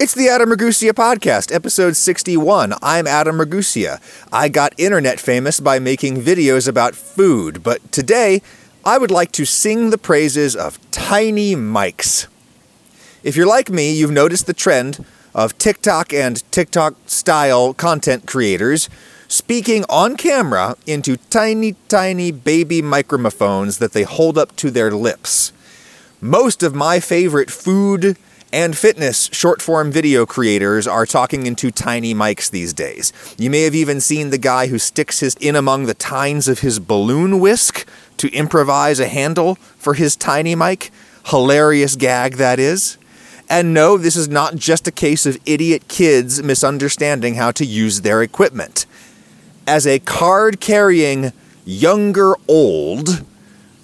It's the Adam Ragusea Podcast, episode 61. I'm Adam Ragusea. I got internet famous by making videos about food, but today I would like to sing the praises of tiny mics. If you're like me, you've noticed the trend of TikTok and TikTok-style content creators speaking on camera into tiny, tiny baby microphones that they hold up to their lips. Most of my favorite food and fitness short-form video creators are talking into tiny mics these days. You may have even seen the guy who sticks his in among the tines of his balloon whisk to improvise a handle for his tiny mic. Hilarious gag, that is. And no, this is not just a case of idiot kids misunderstanding how to use their equipment. As a card-carrying younger old,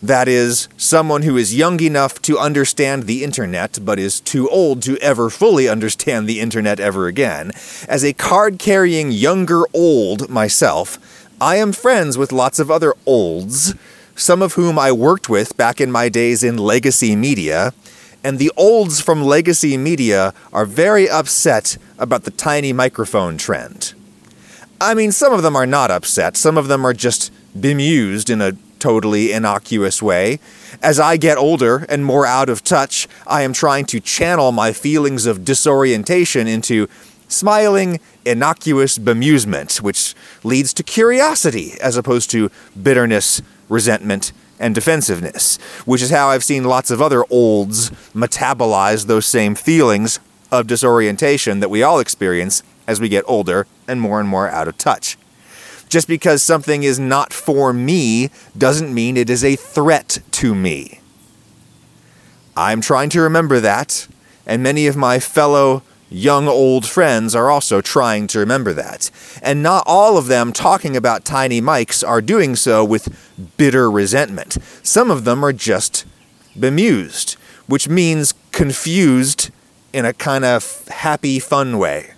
that is, someone who is young enough to understand the internet, but is too old to ever fully understand the internet ever again. As a card-carrying younger old myself, I am friends with lots of other olds, some of whom I worked with back in my days in legacy media, and the olds from legacy media are very upset about the tiny microphone trend. I mean, some of them are not upset, some of them are just bemused in a totally innocuous way. As I get older and more out of touch, I am trying to channel my feelings of disorientation into smiling, innocuous bemusement, which leads to curiosity as opposed to bitterness, resentment, and defensiveness, which is how I've seen lots of other olds metabolize those same feelings of disorientation that we all experience as we get older and more out of touch. Just because something is not for me doesn't mean it is a threat to me. I'm trying to remember that, and many of my fellow young old friends are also trying to remember that. And not all of them talking about tiny mics are doing so with bitter resentment. Some of them are just bemused, which means confused in a kind of happy, fun way.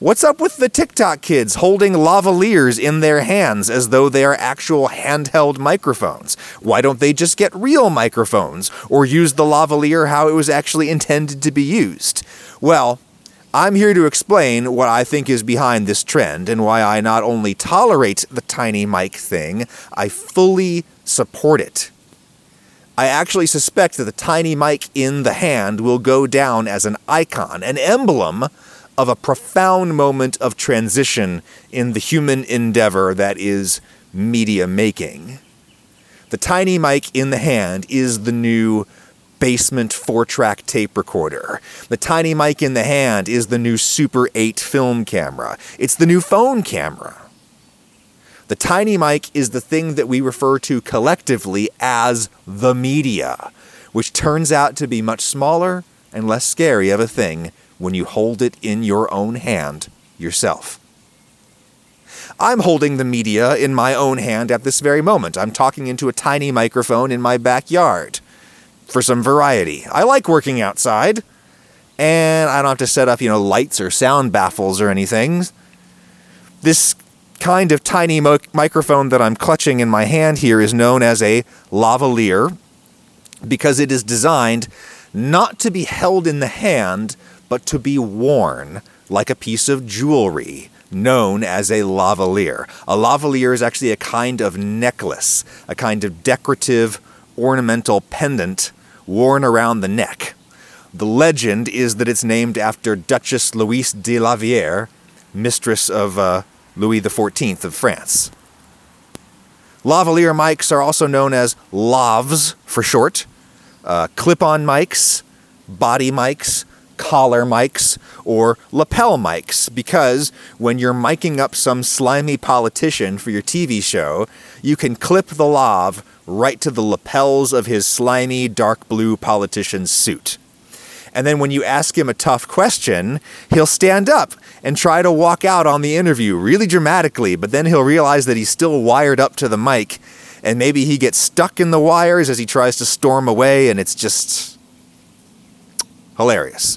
What's up with the TikTok kids holding lavaliers in their hands as though they are actual handheld microphones? Why don't they just get real microphones or use the lavalier how it was actually intended to be used? Well, I'm here to explain what I think is behind this trend and why I not only tolerate the tiny mic thing, I fully support it. I actually suspect that the tiny mic in the hand will go down as an icon, an emblem of a profound moment of transition in the human endeavor that is media making. The tiny mic in the hand is the new basement 4-track tape recorder. The tiny mic in the hand is the new Super 8 film camera. It's the new phone camera. The tiny mic is the thing that we refer to collectively as the media, which turns out to be much smaller and less scary of a thing when you hold it in your own hand yourself. I'm holding the media in my own hand at this very moment. I'm talking into a tiny microphone in my backyard for some variety. I like working outside, and I don't have to set up, lights or sound baffles or anything. This kind of tiny microphone that I'm clutching in my hand here is known as a lavalier because it is designed not to be held in the hand, but to be worn like a piece of jewelry, known as a lavalier. A lavalier is actually a kind of necklace, a kind of decorative ornamental pendant worn around the neck. The legend is that it's named after Duchess Louise de La Vallière, mistress of Louis XIV of France. Lavalier mics are also known as lavs for short, clip-on mics, body mics, collar mics, or lapel mics, because when you're miking up some slimy politician for your TV show, you can clip the lav right to the lapels of his slimy dark blue politician's suit. And then when you ask him a tough question, he'll stand up and try to walk out on the interview really dramatically, but then he'll realize that he's still wired up to the mic, and maybe he gets stuck in the wires as he tries to storm away, and it's just hilarious.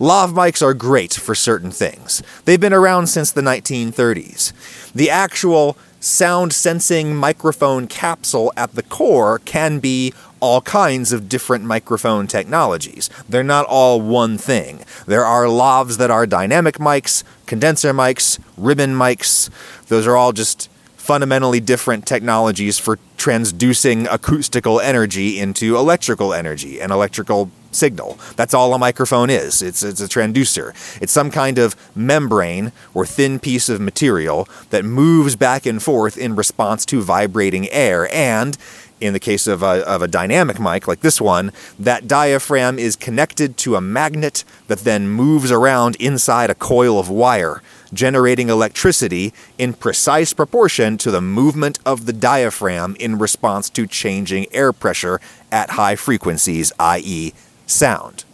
Lav mics are great for certain things. They've been around since the 1930s. The actual sound-sensing microphone capsule at the core can be all kinds of different microphone technologies. They're not all one thing. There are lavs that are dynamic mics, condenser mics, ribbon mics. Those are all just fundamentally different technologies for transducing acoustical energy into electrical energy and electrical signal. That's all a microphone is. It's a transducer. It's some kind of membrane or thin piece of material that moves back and forth in response to vibrating air. And in the case of a dynamic mic like this one, that diaphragm is connected to a magnet that then moves around inside a coil of wire, generating electricity in precise proportion to the movement of the diaphragm in response to changing air pressure at high frequencies, i.e., sound.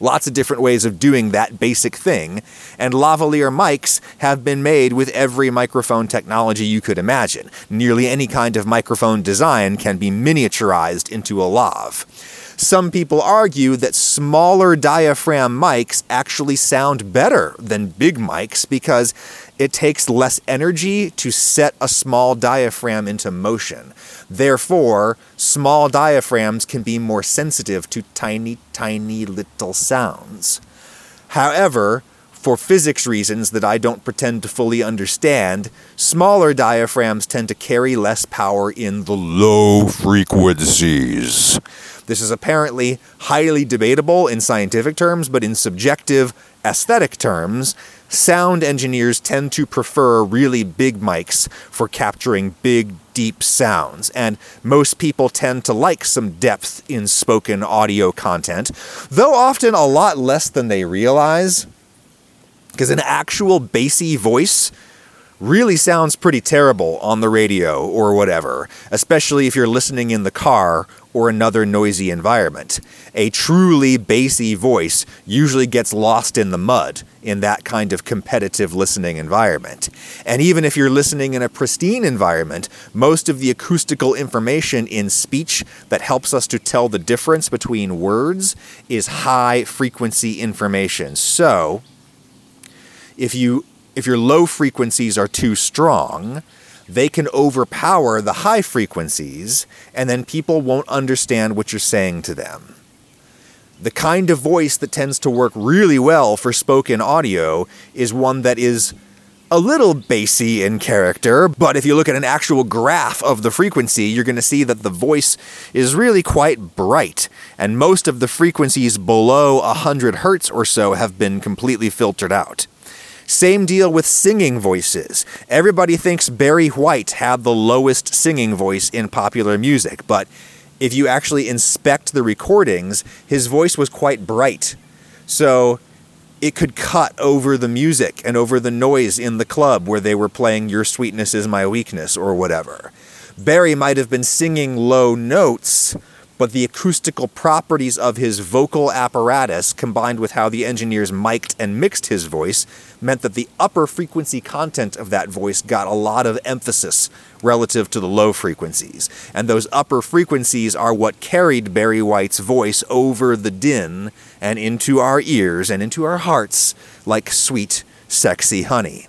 Lots of different ways of doing that basic thing, and lavalier mics have been made with every microphone technology you could imagine. Nearly any kind of microphone design can be miniaturized into a lav. Some people argue that smaller diaphragm mics actually sound better than big mics because it takes less energy to set a small diaphragm into motion. Therefore, small diaphragms can be more sensitive to tiny, tiny little sounds. However, for physics reasons that I don't pretend to fully understand, smaller diaphragms tend to carry less power in the low frequencies. This is apparently highly debatable in scientific terms, but in subjective aesthetic terms, sound engineers tend to prefer really big mics for capturing big, deep sounds. And most people tend to like some depth in spoken audio content, though often a lot less than they realize, because an actual bassy voice really sounds pretty terrible on the radio or whatever, especially if you're listening in the car or another noisy environment. A truly bassy voice usually gets lost in the mud in that kind of competitive listening environment. And even if you're listening in a pristine environment, most of the acoustical information in speech that helps us to tell the difference between words is high-frequency information. So, if your low frequencies are too strong, they can overpower the high frequencies, and then people won't understand what you're saying to them. The kind of voice that tends to work really well for spoken audio is one that is a little bassy in character, but if you look at an actual graph of the frequency, you're going to see that the voice is really quite bright, and most of the frequencies below 100 hertz or so have been completely filtered out. Same deal with singing voices. Everybody thinks Barry White had the lowest singing voice in popular music, but if you actually inspect the recordings, his voice was quite bright. So it could cut over the music and over the noise in the club where they were playing Your Sweetness Is My Weakness or whatever. Barry might have been singing low notes, but the acoustical properties of his vocal apparatus, combined with how the engineers mic'd and mixed his voice, meant that the upper frequency content of that voice got a lot of emphasis relative to the low frequencies. And those upper frequencies are what carried Barry White's voice over the din and into our ears and into our hearts like sweet, sexy honey.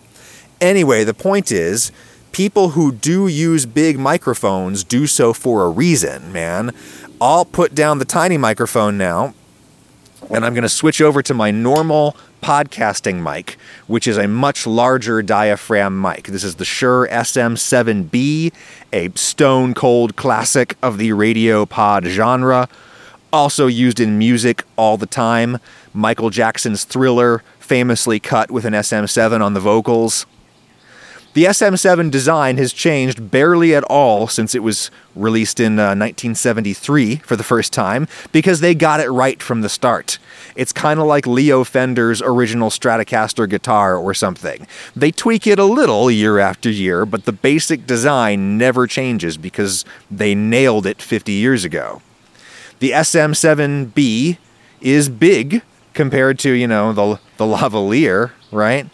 Anyway, the point is, people who do use big microphones do so for a reason, man. I'll put down the tiny microphone now, and I'm going to switch over to my normal podcasting mic, which is a much larger diaphragm mic. This is the Shure SM7B, a stone-cold classic of the radio pod genre, also used in music all the time. Michael Jackson's Thriller famously cut with an SM7 on the vocals. The SM7 design has changed barely at all since it was released in 1973 for the first time, because they got it right from the start. It's kind of like Leo Fender's original Stratocaster guitar or something. They tweak it a little year after year, but the basic design never changes because they nailed it 50 years ago. The SM7B is big compared to, the lavalier, right?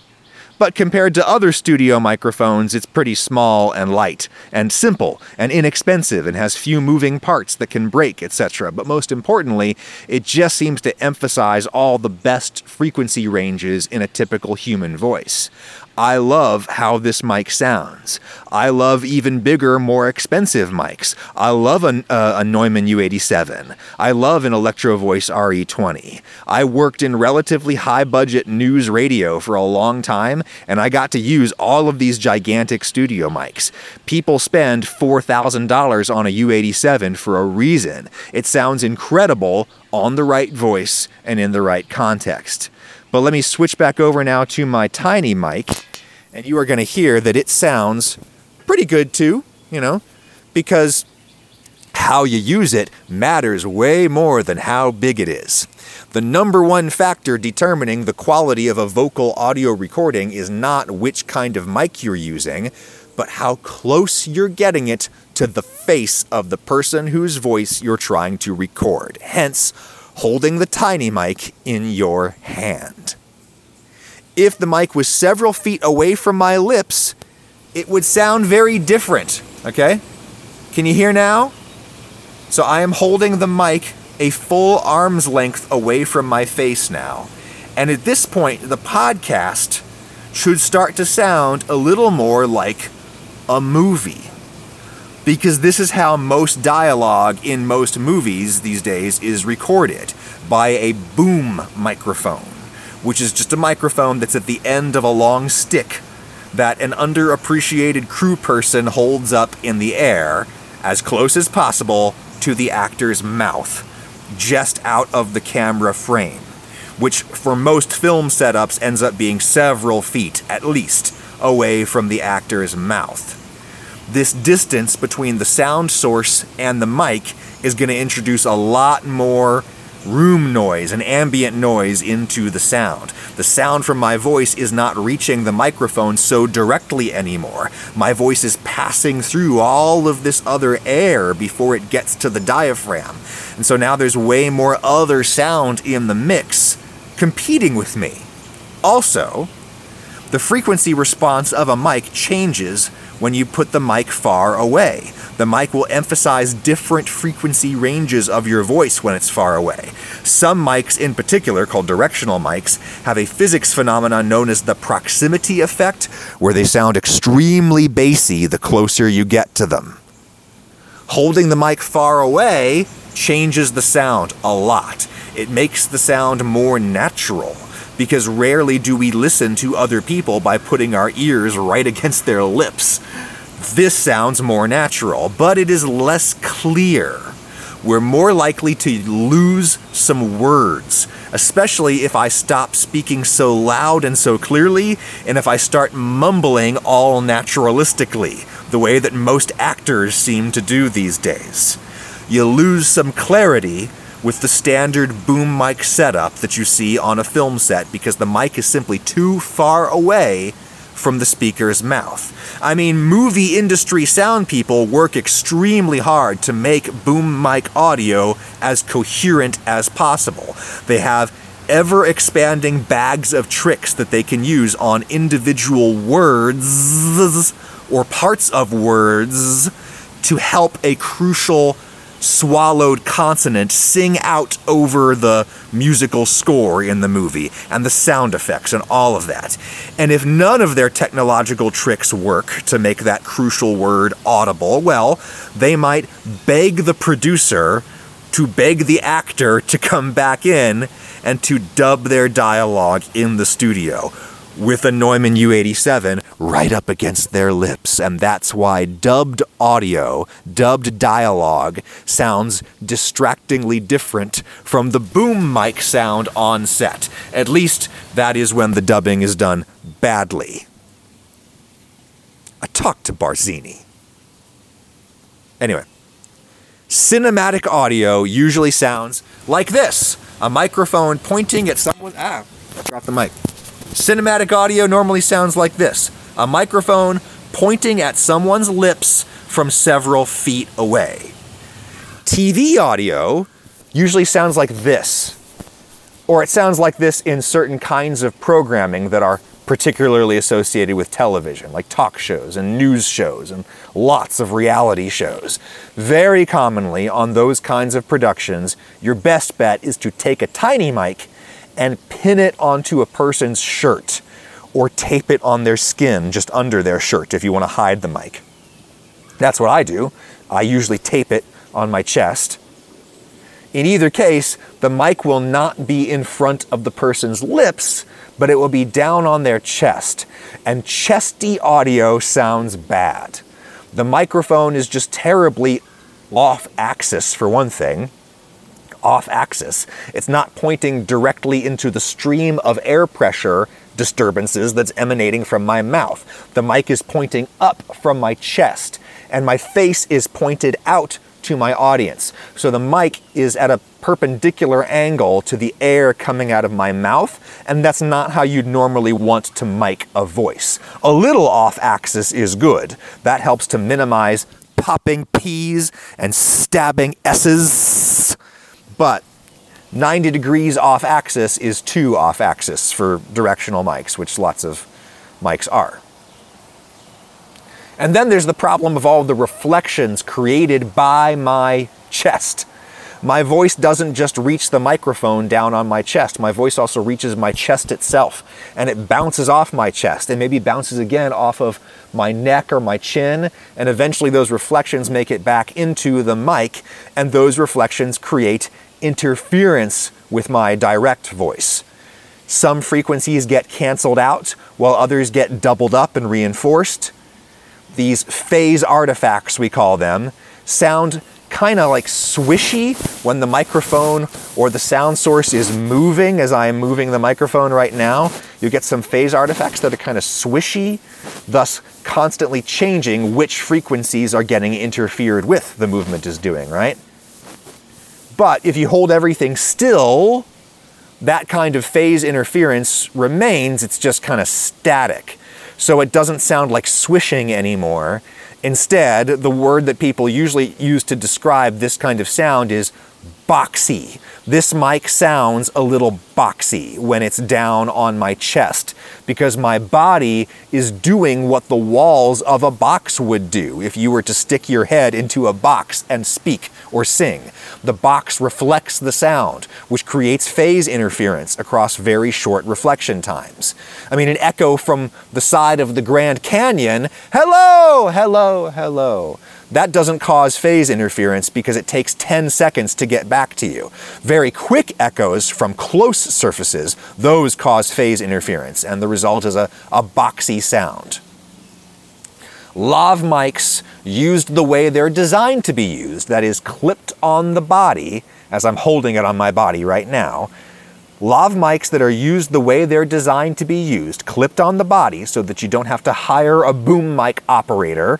But compared to other studio microphones, it's pretty small and light and simple and inexpensive and has few moving parts that can break, etc. But most importantly, it just seems to emphasize all the best frequency ranges in a typical human voice. I love how this mic sounds. I love even bigger, more expensive mics. I love a Neumann U87. I love an Electro-Voice RE20. I worked in relatively high-budget news radio for a long time, and I got to use all of these gigantic studio mics. People spend $4,000 on a U87 for a reason. It sounds incredible on the right voice and in the right context. But let me switch back over now to my tiny mic, and you are going to hear that it sounds pretty good too, you know, because how you use it matters way more than how big it is. The number one factor determining the quality of a vocal audio recording is not which kind of mic you're using, but how close you're getting it to the face of the person whose voice you're trying to record. Hence, holding the tiny mic in your hand. If the mic was several feet away from my lips, it would sound very different, okay? Can you hear now? So I am holding the mic a full arm's length away from my face now. And at this point, the podcast should start to sound a little more like a movie. Because this is how most dialogue in most movies these days is recorded, by a boom microphone, which is just a microphone that's at the end of a long stick that an underappreciated crew person holds up in the air as close as possible to the actor's mouth, just out of the camera frame, which for most film setups ends up being several feet, at least, away from the actor's mouth. This distance between the sound source and the mic is going to introduce a lot more room noise and ambient noise into the sound. The sound from my voice is not reaching the microphone so directly anymore. My voice is passing through all of this other air before it gets to the diaphragm. And so now there's way more other sound in the mix competing with me. Also, the frequency response of a mic changes when you put the mic far away. The mic will emphasize different frequency ranges of your voice when it's far away. Some mics in particular, called directional mics, have a physics phenomenon known as the proximity effect, where they sound extremely bassy the closer you get to them. Holding the mic far away changes the sound a lot. It makes the sound more natural, because rarely do we listen to other people by putting our ears right against their lips. This sounds more natural, but it is less clear. We're more likely to lose some words, especially if I stop speaking so loud and so clearly, and if I start mumbling all naturalistically, the way that most actors seem to do these days. You lose some clarity with the standard boom mic setup that you see on a film set because the mic is simply too far away from the speaker's mouth. I mean, movie industry sound people work extremely hard to make boom mic audio as coherent as possible. They have ever-expanding bags of tricks that they can use on individual words or parts of words to help a crucial swallowed consonant sing out over the musical score in the movie and the sound effects and all of that. And if none of their technological tricks work to make that crucial word audible, well, they might beg the producer to beg the actor to come back in and to dub their dialogue in the studio with a Neumann U87 right up against their lips. And that's why dubbed dialogue sounds distractingly different from the boom mic sound on set. At least that is when the dubbing is done badly. I talked to Barzini. Anyway, cinematic audio usually sounds like this. A microphone pointing at someone. I dropped the mic. Cinematic audio normally sounds like this. A microphone pointing at someone's lips from several feet away. TV audio usually sounds like this. Or it sounds like this in certain kinds of programming that are particularly associated with television, like talk shows and news shows and lots of reality shows. Very commonly on those kinds of productions, your best bet is to take a tiny mic and pin it onto a person's shirt or tape it on their skin just under their shirt if you want to hide the mic. That's what I do. I usually tape it on my chest. In either case, the mic will not be in front of the person's lips, but it will be down on their chest. And chesty audio sounds bad. The microphone is just terribly off-axis, for one thing. Off-axis. It's not pointing directly into the stream of air pressure disturbances that's emanating from my mouth. The mic is pointing up from my chest, and my face is pointed out to my audience. So the mic is at a perpendicular angle to the air coming out of my mouth, and that's not how you'd normally want to mic a voice. A little off-axis is good. That helps to minimize popping P's and stabbing S's, but 90 degrees off-axis is too off-axis for directional mics, which lots of mics are. And then there's the problem of all the reflections created by my chest. My voice doesn't just reach the microphone down on my chest. My voice also reaches my chest itself, and it bounces off my chest and maybe bounces again off of my neck or my chin, and eventually those reflections make it back into the mic, and those reflections create interference with my direct voice. Some frequencies get canceled out while others get doubled up and reinforced. These phase artifacts, we call them, sound kind of like swishy when the microphone or the sound source is moving, as I am moving the microphone right now. You get some phase artifacts that are kind of swishy, thus constantly changing which frequencies are getting interfered with the movement is doing, right? But if you hold everything still, that kind of phase interference remains. It's just kind of static. So it doesn't sound like swishing anymore. Instead, the word that people usually use to describe this kind of sound is boxy. This mic sounds a little boxy when it's down on my chest because my body is doing what the walls of a box would do if you were to stick your head into a box and speak or sing. The box reflects the sound, which creates phase interference across very short reflection times. I mean, an echo from the side of the Grand Canyon, hello, hello, hello. That doesn't cause phase interference because it takes 10 seconds to get back to you. Very quick echoes from close surfaces, those cause phase interference, and the result is a boxy sound. Lav mics used the way they're designed to be used, that is clipped on the body, as I'm holding it on my body right now. Lav mics that are used the way they're designed to be used, clipped on the body so that you don't have to hire a boom mic operator.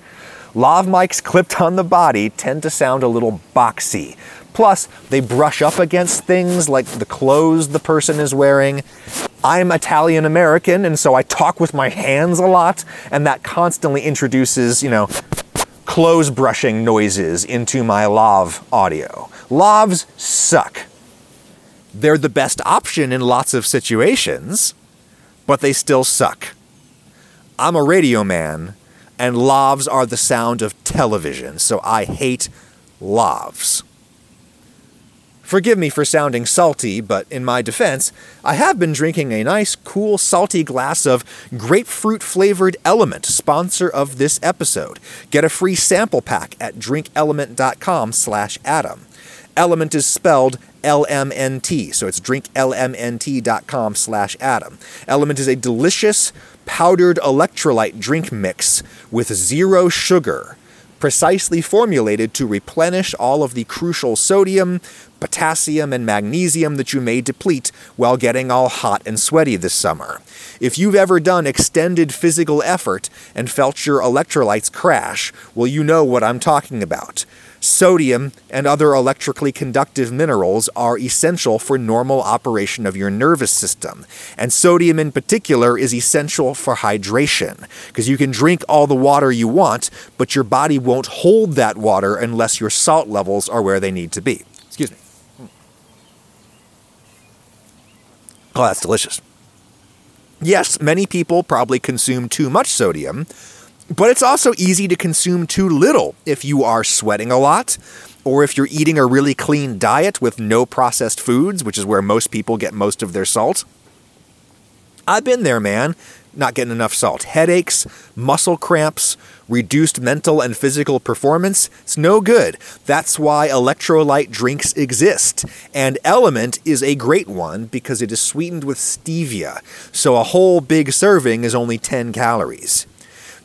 Lav mics clipped on the body tend to sound a little boxy. Plus, they brush up against things like the clothes the person is wearing. I'm Italian-American, and so I talk with my hands a lot, and that constantly introduces, clothes brushing noises into my lav audio. Lavs suck. They're the best option in lots of situations, but they still suck. I'm a radio man, and lavs are the sound of television, so I hate lavs. Forgive me for sounding salty, but in my defense, I have been drinking a nice, cool, salty glass of grapefruit-flavored Element, sponsor of this episode. Get a free sample pack at drinkelement.com/Adam. Element is spelled L-M-N-T, so it's drinklmnt.com/Adam. Element is a delicious, powdered electrolyte drink mix with zero sugar, precisely formulated to replenish all of the crucial sodium, potassium, and magnesium that you may deplete while getting all hot and sweaty this summer. If you've ever done extended physical effort and felt your electrolytes crash, well, you know what I'm talking about. Sodium and other electrically conductive minerals are essential for normal operation of your nervous system. And sodium in particular is essential for hydration, because you can drink all the water you want, but your body won't hold that water unless your salt levels are where they need to be. Excuse me. Oh, that's delicious. Yes, many people probably consume too much sodium, but it's also easy to consume too little if you are sweating a lot, or if you're eating a really clean diet with no processed foods, which is where most people get most of their salt. I've been there, man. not getting enough salt, headaches, muscle cramps, reduced mental and physical performance. It's no good. That's why electrolyte drinks exist. And Element is a great one because it is sweetened with stevia. So a whole big serving is only 10 calories.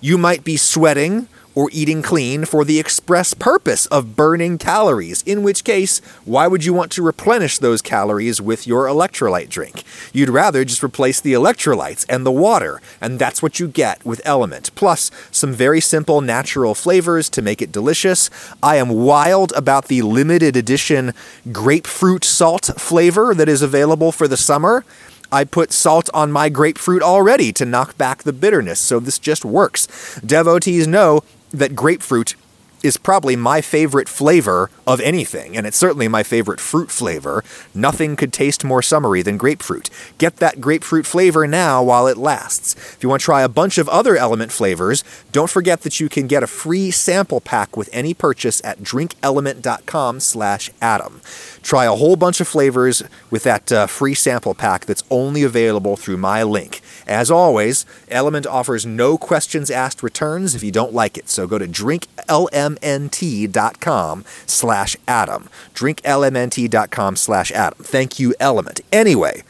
You might be sweating or eating clean for the express purpose of burning calories, in which case, why would you want to replenish those calories with your electrolyte drink? You'd rather just replace the electrolytes and the water, and that's what you get with Element. Plus, some very simple natural flavors to make it delicious. I am wild about the limited edition grapefruit salt flavor that is available for the summer. I put salt on my grapefruit already to knock back the bitterness, so this just works. Devotees know that grapefruit is probably my favorite flavor of anything, and it's certainly my favorite fruit flavor. Nothing could taste more summery than grapefruit. Get that grapefruit flavor now while it lasts. If you want to try a bunch of other Element flavors, don't forget that you can get a free sample pack with any purchase at drinkelement.com/Adam. Try a whole bunch of flavors with that free sample pack that's only available through my link. As always, Element offers no questions asked returns if you don't like it. So go to drinklmnt.com/Adam. Drinklmnt.com/Adam. Thank you, Element. Anyway,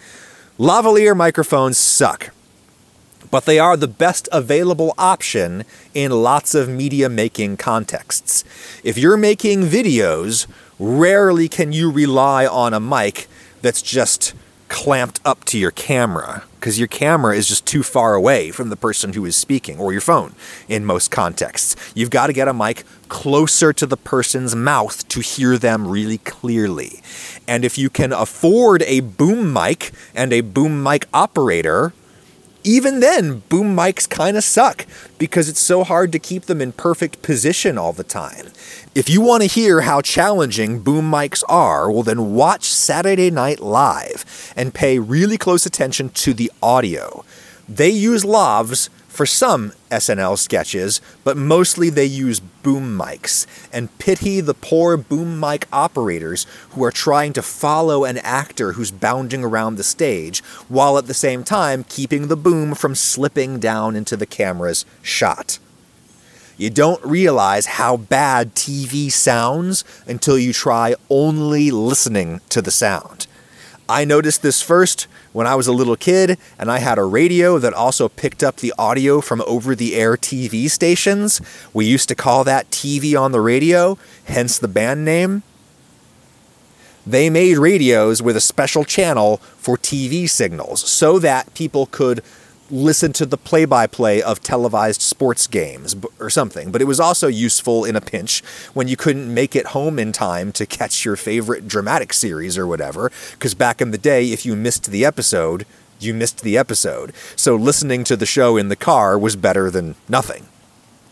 lavalier microphones suck, but they are the best available option in lots of media making contexts. If you're making videos, rarely can you rely on a mic that's just clamped up to your camera, because your camera is just too far away from the person who is speaking, or your phone in most contexts. You've got to get a mic closer to the person's mouth to hear them really clearly. And if you can afford a boom mic and a boom mic operator, even then, boom mics kind of suck because it's so hard to keep them in perfect position all the time. If you want to hear how challenging boom mics are, well then watch Saturday Night Live and pay really close attention to the audio. They use lavs for some SNL sketches, but mostly they use boom mics, and pity the poor boom mic operators who are trying to follow an actor who's bounding around the stage while at the same time keeping the boom from slipping down into the camera's shot. You don't realize how bad TV sounds until you try only listening to the sound. I noticed this first when I was a little kid and I had a radio that also picked up the audio from over-the-air TV stations. We used to call that TV on the radio, hence the band name. They made radios with a special channel for TV signals so that people could listen to the play-by-play of televised sports games or something, but it was also useful in a pinch when you couldn't make it home in time to catch your favorite dramatic series or whatever, because back in the day, if you missed the episode, you missed the episode. So listening to the show in the car was better than nothing.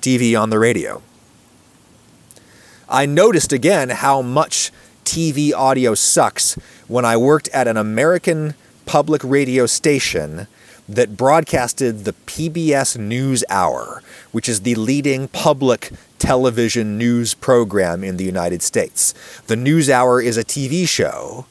TV on the radio. I noticed again how much TV audio sucks when I worked at an American public radio station that broadcasted the PBS NewsHour, which is the leading public television news program in the United States. The NewsHour is a TV show,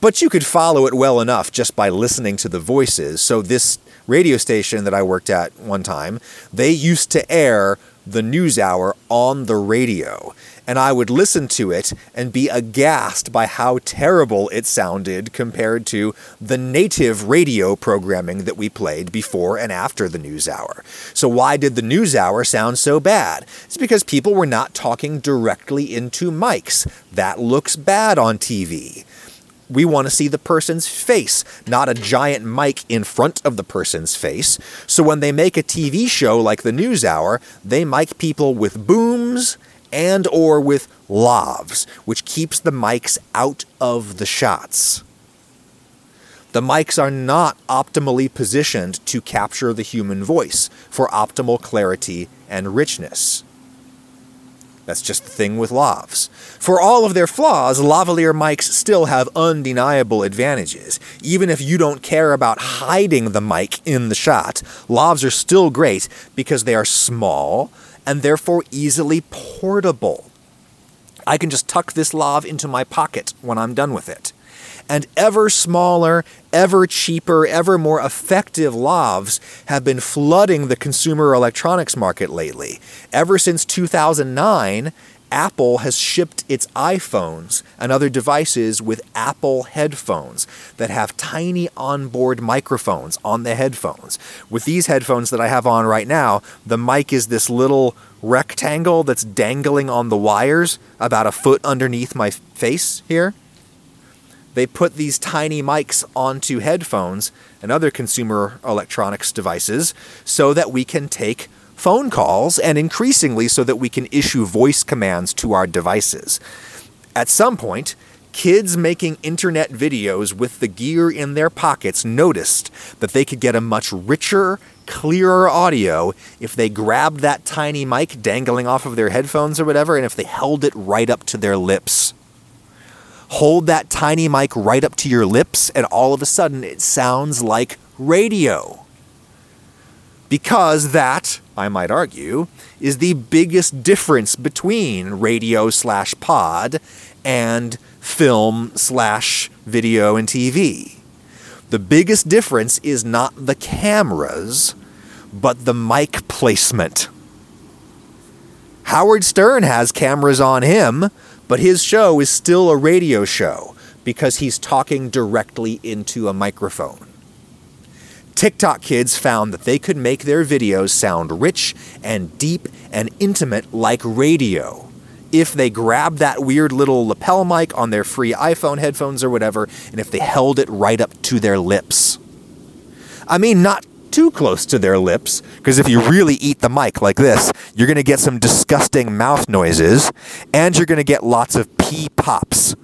but you could follow it well enough just by listening to the voices. So this radio station that I worked at one time, they used to air the NewsHour on the radio. And I would listen to it and be aghast by how terrible it sounded compared to the native radio programming that we played before and after the NewsHour. So why did the NewsHour sound so bad? It's because people were not talking directly into mics. That looks bad on TV. We want to see the person's face, not a giant mic in front of the person's face. So when they make a TV show like the NewsHour, they mic people with booms and or with lavs, which keeps the mics out of the shots. The mics are not optimally positioned to capture the human voice for optimal clarity and richness. That's just the thing with lavs. For all of their flaws, lavalier mics still have undeniable advantages. Even if you don't care about hiding the mic in the shot, lavs are still great because they are small, and therefore easily portable. I can just tuck this lav into my pocket when I'm done with it. and ever smaller, ever cheaper, ever more effective lavs have been flooding the consumer electronics market lately. Ever since 2009, Apple has shipped its iPhones and other devices with Apple headphones that have tiny onboard microphones on the headphones. With these headphones that I have on right now, the mic is this little rectangle that's dangling on the wires about a foot underneath my face here. They put these tiny mics onto headphones and other consumer electronics devices so that we can take phone calls, and increasingly so that we can issue voice commands to our devices. At some point, kids making internet videos with the gear in their pockets noticed that they could get a much richer, clearer audio if they grabbed that tiny mic dangling off of their headphones or whatever, and if they held it right up to their lips. Hold that tiny mic right up to your lips, and all of a sudden it sounds like radio. Because that, I might argue, is the biggest difference between radio/pod and film/video and TV. The biggest difference is not the cameras, but the mic placement. Howard Stern has cameras on him, but his show is still a radio show because he's talking directly into a microphone. TikTok kids found that they could make their videos sound rich and deep and intimate like radio if they grabbed that weird little lapel mic on their free iPhone headphones or whatever, and if they held it right up to their lips. I mean, not too close to their lips, because if you really eat the mic like this, you're going to get some disgusting mouth noises, and you're going to get lots of pee pops.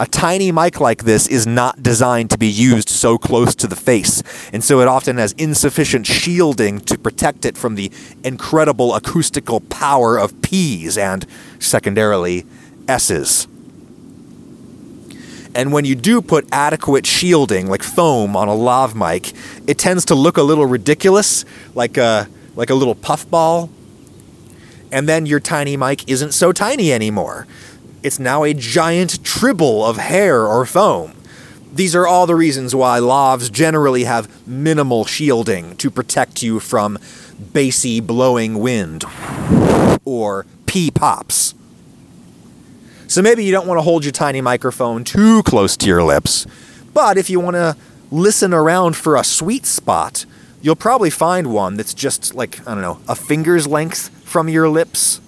A tiny mic like this is not designed to be used so close to the face, and so it often has insufficient shielding to protect it from the incredible acoustical power of P's and, secondarily, S's. And when you do put adequate shielding, like foam, on a lav mic, it tends to look a little ridiculous, like a little puffball, and then your tiny mic isn't so tiny anymore. It's now a giant tribble of hair or foam. These are all the reasons why lavs generally have minimal shielding to protect you from bassy blowing wind or pee pops. So maybe you don't want to hold your tiny microphone too close to your lips, but if you want to listen around for a sweet spot, you'll probably find one that's just like, I don't know, a finger's length from your lips.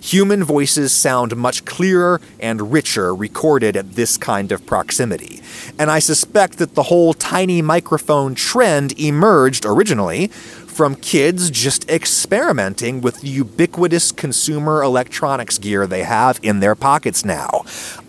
Human voices sound much clearer and richer recorded at this kind of proximity. And I suspect that the whole tiny microphone trend emerged originally from kids just experimenting with the ubiquitous consumer electronics gear they have in their pockets now.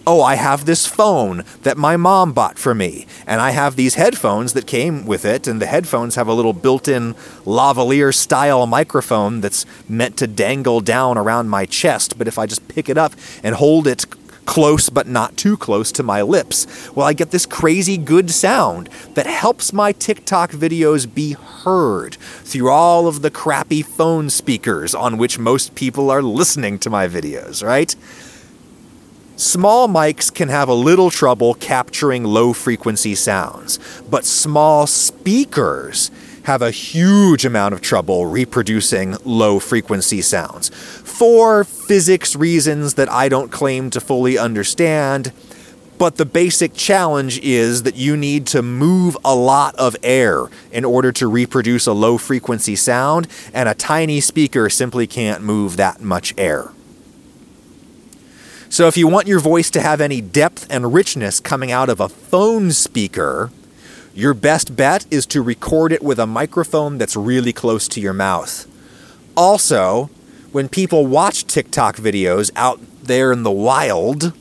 Oh, I have this phone that my mom bought for me, and I have these headphones that came with it, and the headphones have a little built-in lavalier-style microphone that's meant to dangle down around my chest, but if I just pick it up and hold it close but not too close to my lips, well, I get this crazy good sound that helps my TikTok videos be heard through all of the crappy phone speakers on which most people are listening to my videos, right? Small mics can have a little trouble capturing low-frequency sounds, but small speakers have a huge amount of trouble reproducing low-frequency sounds. For physics reasons that I don't claim to fully understand, but the basic challenge is that you need to move a lot of air in order to reproduce a low-frequency sound, and a tiny speaker simply can't move that much air. So if you want your voice to have any depth and richness coming out of a phone speaker, your best bet is to record it with a microphone that's really close to your mouth. Also, when people watch TikTok videos out there in the wild,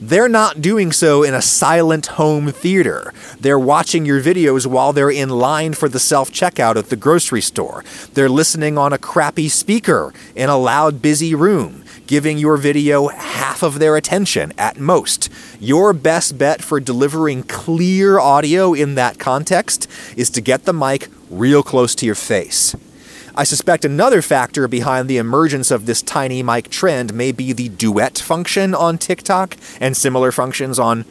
they're not doing so in a silent home theater. They're watching your videos while they're in line for the self-checkout at the grocery store. They're listening on a crappy speaker in a loud, busy room, giving your video half of their attention at most. Your best bet for delivering clear audio in that context is to get the mic real close to your face. I suspect another factor behind the emergence of this tiny mic trend may be the duet function on TikTok and similar functions on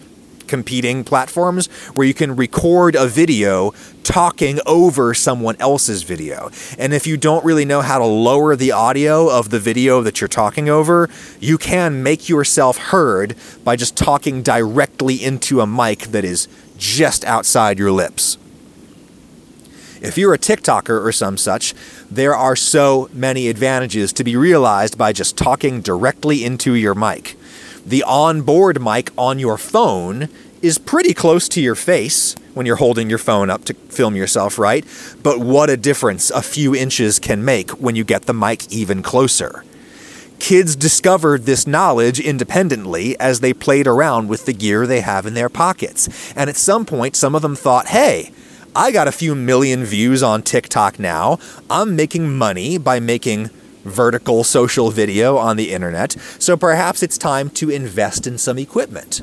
competing platforms where you can record a video talking over someone else's video. And if you don't really know how to lower the audio of the video that you're talking over, you can make yourself heard by just talking directly into a mic that is just outside your lips. If you're a TikToker or some such, there are so many advantages to be realized by just talking directly into your mic. The onboard mic on your phone is pretty close to your face when you're holding your phone up to film yourself, right? But what a difference a few inches can make when you get the mic even closer. Kids discovered this knowledge independently as they played around with the gear they have in their pockets. And at some point, some of them thought, hey, I got a few million views on TikTok now. I'm making money by making vertical social video on the internet, so perhaps it's time to invest in some equipment.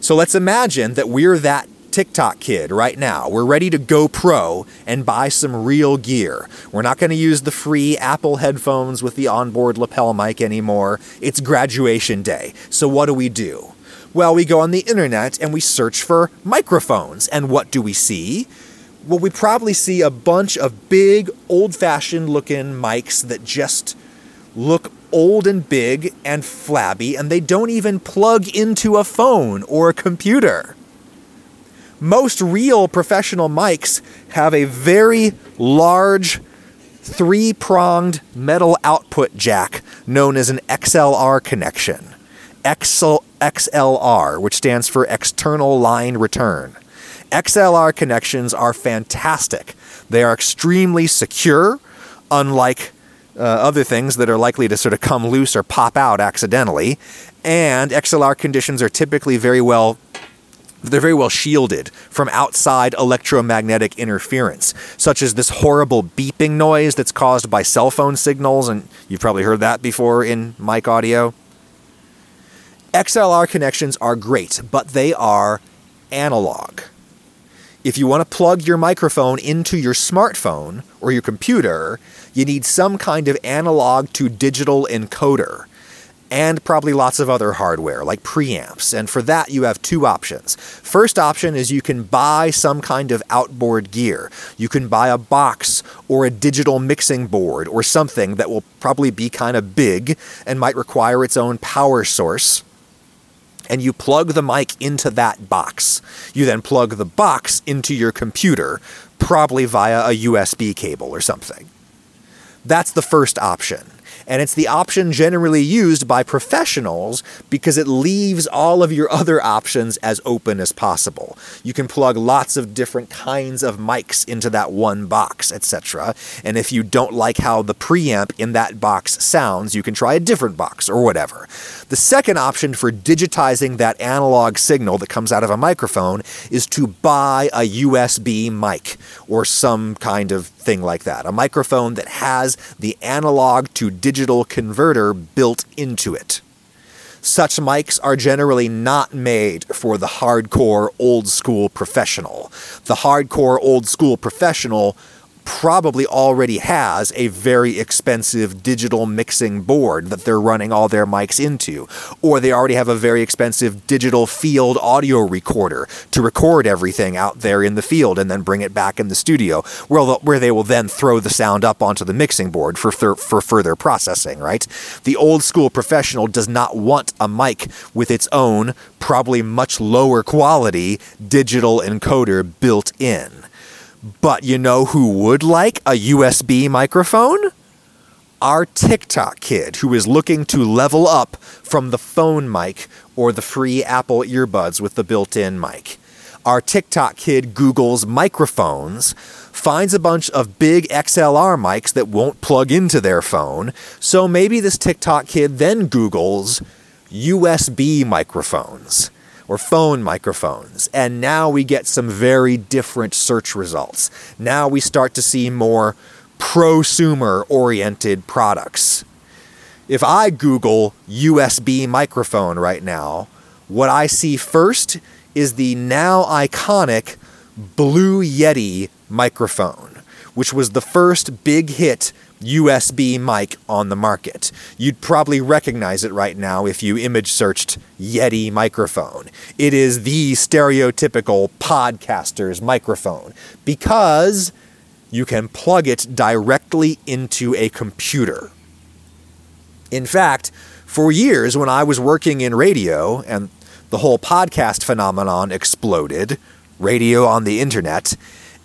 So let's imagine that we're that TikTok kid right now. We're ready to go pro and buy some real gear. We're not going to use the free Apple headphones with the onboard lapel mic anymore. It's graduation day. So what do we do? Well, we go on the internet and we search for microphones. And what do we see? Well, we probably see a bunch of big, old-fashioned looking mics that just look old and big and flabby, and they don't even plug into a phone or a computer. Most real professional mics have a very large, three-pronged metal output jack known as an XLR connection. XLR, which stands for external line return. XLR connections are fantastic. They are extremely secure, unlike other things that are likely to sort of come loose or pop out accidentally. And XLR conditions are typically very well shielded from outside electromagnetic interference, such as this horrible beeping noise that's caused by cell phone signals, and you've probably heard that before in mic audio. XLR connections are great, but they are analog. If you want to plug your microphone into your smartphone or your computer, you need some kind of analog to digital encoder and probably lots of other hardware like preamps. And for that, you have two options. First option is you can buy some kind of outboard gear. You can buy a box or a digital mixing board or something that will probably be kind of big and might require its own power source. And you plug the mic into that box. You then plug the box into your computer, probably via a USB cable or something. That's the first option. And it's the option generally used by professionals because it leaves all of your other options as open as possible. You can plug lots of different kinds of mics into that one box, etc. And if you don't like how the preamp in that box sounds, you can try a different box or whatever. The second option for digitizing that analog signal that comes out of a microphone is to buy a USB mic or some kind of thing like that. A microphone that has the analog to digital converter built into it. Such mics are generally not made for the hardcore old school professional. The hardcore old school professional probably already has a very expensive digital mixing board that they're running all their mics into, or they already have a very expensive digital field audio recorder to record everything out there in the field and then bring it back in the studio where they will then throw the sound up onto the mixing board for further processing, right? The old school professional does not want a mic with its own, probably much lower quality, digital encoder built in. But you know who would like a USB microphone? Our TikTok kid who is looking to level up from the phone mic or the free Apple earbuds with the built-in mic. Our TikTok kid Googles microphones, finds a bunch of big XLR mics that won't plug into their phone. So maybe this TikTok kid then Googles USB microphones or phone microphones, and now we get some very different search results. Now we start to see more prosumer-oriented products. If I Google USB microphone right now, what I see first is the now iconic Blue Yeti microphone, which was the first big hit USB mic on the market. You'd probably recognize it right now if you image searched Yeti microphone. It is the stereotypical podcaster's microphone because you can plug it directly into a computer. In fact, for years when I was working in radio and the whole podcast phenomenon exploded, radio on the internet,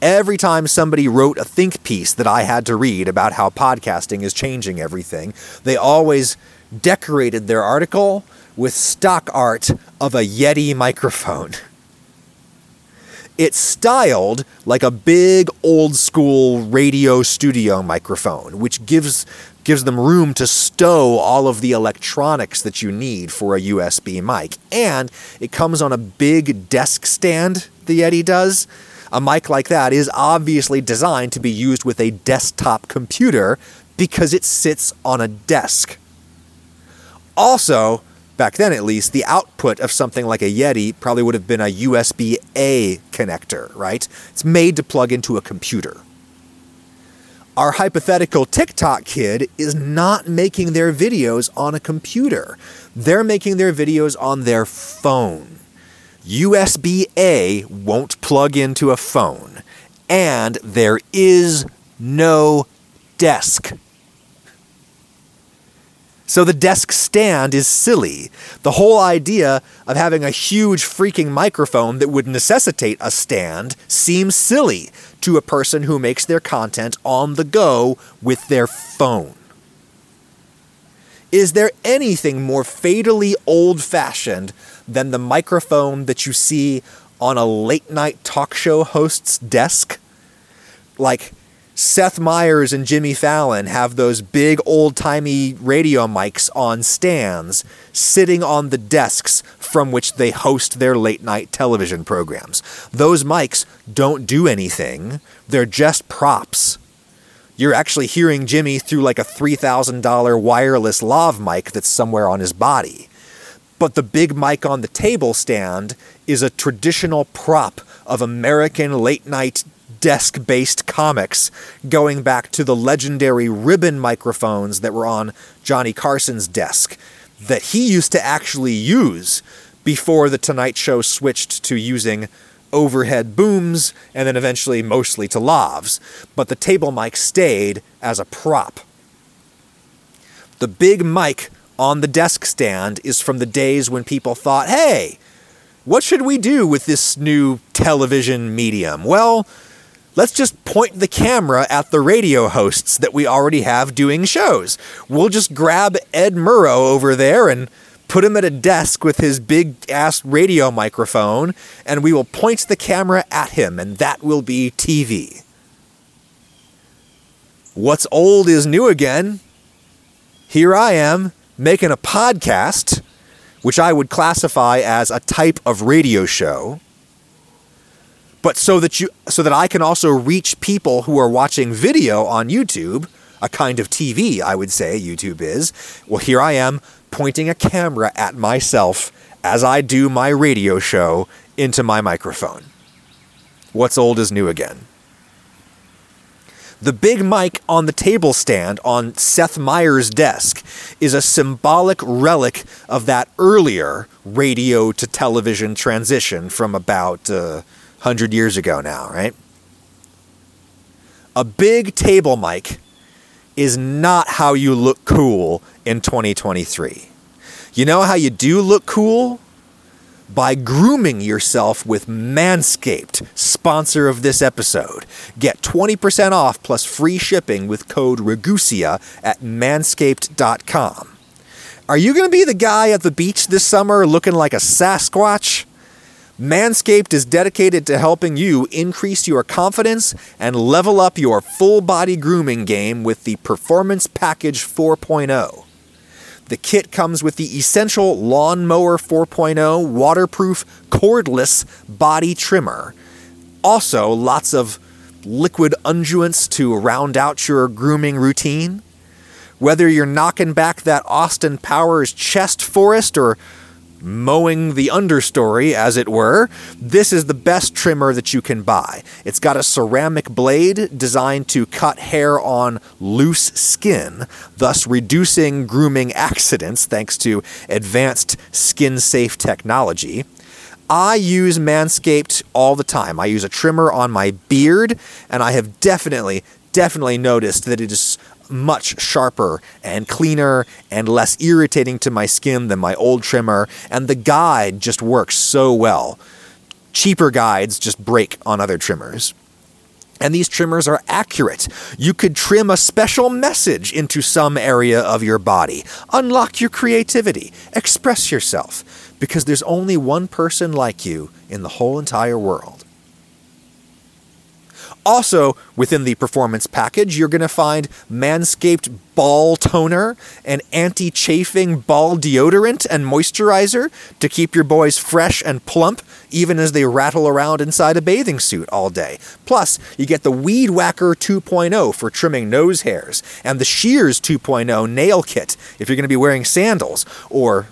every time somebody wrote a think piece that I had to read about how podcasting is changing everything, they always decorated their article with stock art of a Yeti microphone. It's styled like a big old-school radio studio microphone, which gives them room to stow all of the electronics that you need for a USB mic. And it comes on a big desk stand, the Yeti does. A mic like that is obviously designed to be used with a desktop computer because it sits on a desk. Also, back then at least, the output of something like a Yeti probably would have been a USB-A connector, right? It's made to plug into a computer. Our hypothetical TikTok kid is not making their videos on a computer. They're making their videos on their phone. USB-A won't plug into a phone. And there is no desk. So the desk stand is silly. The whole idea of having a huge freaking microphone that would necessitate a stand seems silly to a person who makes their content on the go with their phone. Is there anything more fatally old-fashioned than the microphone that you see on a late-night talk show host's desk? Like, Seth Meyers and Jimmy Fallon have those big old-timey radio mics on stands sitting on the desks from which they host their late-night television programs. Those mics don't do anything. They're just props. You're actually hearing Jimmy through like a $3,000 wireless lav mic that's somewhere on his body. But the big mic on the table stand is a traditional prop of American late-night desk-based comics, going back to the legendary ribbon microphones that were on Johnny Carson's desk that he used to actually use before The Tonight Show switched to using overhead booms and then eventually mostly to lavs. But the table mic stayed as a prop. The big mic on the desk stand is from the days when people thought, hey, what should we do with this new television medium? Well, let's just point the camera at the radio hosts that we already have doing shows. We'll just grab Ed Murrow over there and put him at a desk with his big-ass radio microphone, and we will point the camera at him, and that will be TV. What's old is new again. Here I am, making a podcast, which I would classify as a type of radio show, but so that I can also reach people who are watching video on YouTube, a kind of TV, I would say YouTube is. Well, here I am pointing a camera at myself as I do my radio show into my microphone. What's old is new again. The big mic on the table stand on Seth Meyers' desk is a symbolic relic of that earlier radio to television transition from about 100 years ago now, right? A big table mic is not how you look cool in 2023. You know how you do look cool? By grooming yourself with Manscaped, sponsor of this episode. Get 20% off plus free shipping with code Ragusea at manscaped.com. Are you going to be the guy at the beach this summer looking like a Sasquatch? Manscaped is dedicated to helping you increase your confidence and level up your full-body grooming game with the Performance Package 4.0. The kit comes with the essential Lawnmower 4.0 waterproof cordless body trimmer. Also, lots of liquid unguents to round out your grooming routine. Whether you're knocking back that Austin Powers chest forest or mowing the understory, as it were, this is the best trimmer that you can buy. It's got a ceramic blade designed to cut hair on loose skin, thus reducing grooming accidents thanks to advanced skin-safe technology. I use Manscaped all the time. I use a trimmer on my beard, and I have definitely noticed that it is much sharper and cleaner and less irritating to my skin than my old trimmer, and the guide just works so well. Cheaper guides just break on other trimmers. And these trimmers are accurate. You could trim a special message into some area of your body. Unlock your creativity. Express yourself. Because there's only one person like you in the whole entire world. Also, within the performance package, you're going to find Manscaped Ball Toner, an anti-chafing ball deodorant and moisturizer to keep your boys fresh and plump, even as they rattle around inside a bathing suit all day. Plus, you get the Weed Whacker 2.0 for trimming nose hairs, and the Shears 2.0 nail kit if you're going to be wearing sandals, or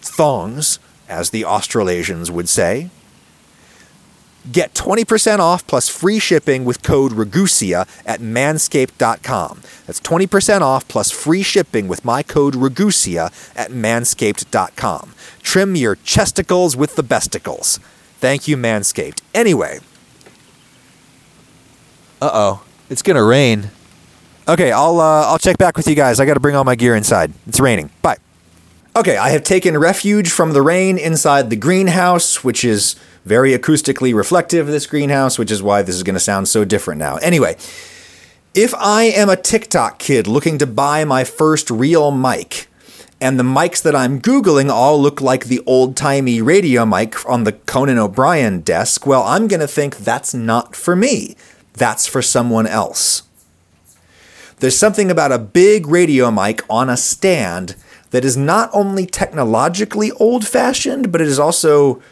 thongs, as the Australasians would say. Get 20% off plus free shipping with code Ragusea at manscaped.com. That's 20% off plus free shipping with my code Ragusea at manscaped.com. Trim your chesticles with the besticles. Thank you, Manscaped. Anyway. Uh-oh. It's going to rain. Okay, I'll check back with you guys. I got to bring all my gear inside. It's raining. Bye. Okay, I have taken refuge from the rain inside the greenhouse, which is very acoustically reflective, this greenhouse, which is why this is going to sound so different now. Anyway, if I am a TikTok kid looking to buy my first real mic, and the mics that I'm Googling all look like the old-timey radio mic on the Conan O'Brien desk, well, I'm going to think that's not for me. That's for someone else. There's something about a big radio mic on a stand that is not only technologically old-fashioned, but it is also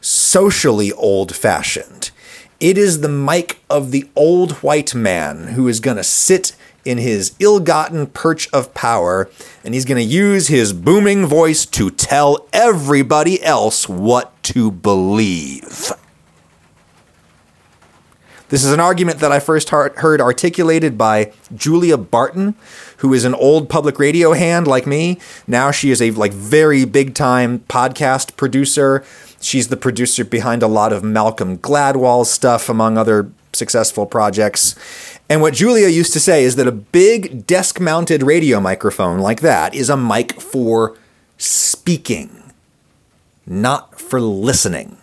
socially old-fashioned. It is the mic of the old white man who is going to sit in his ill-gotten perch of power, and he's going to use his booming voice to tell everybody else what to believe. This is an argument that I first heard articulated by Julia Barton, who is an old public radio hand like me. Now she is a very big-time podcast producer. She's the producer behind a lot of Malcolm Gladwell stuff, among other successful projects. And what Julia used to say is that a big desk-mounted radio microphone like that is a mic for speaking, not for listening.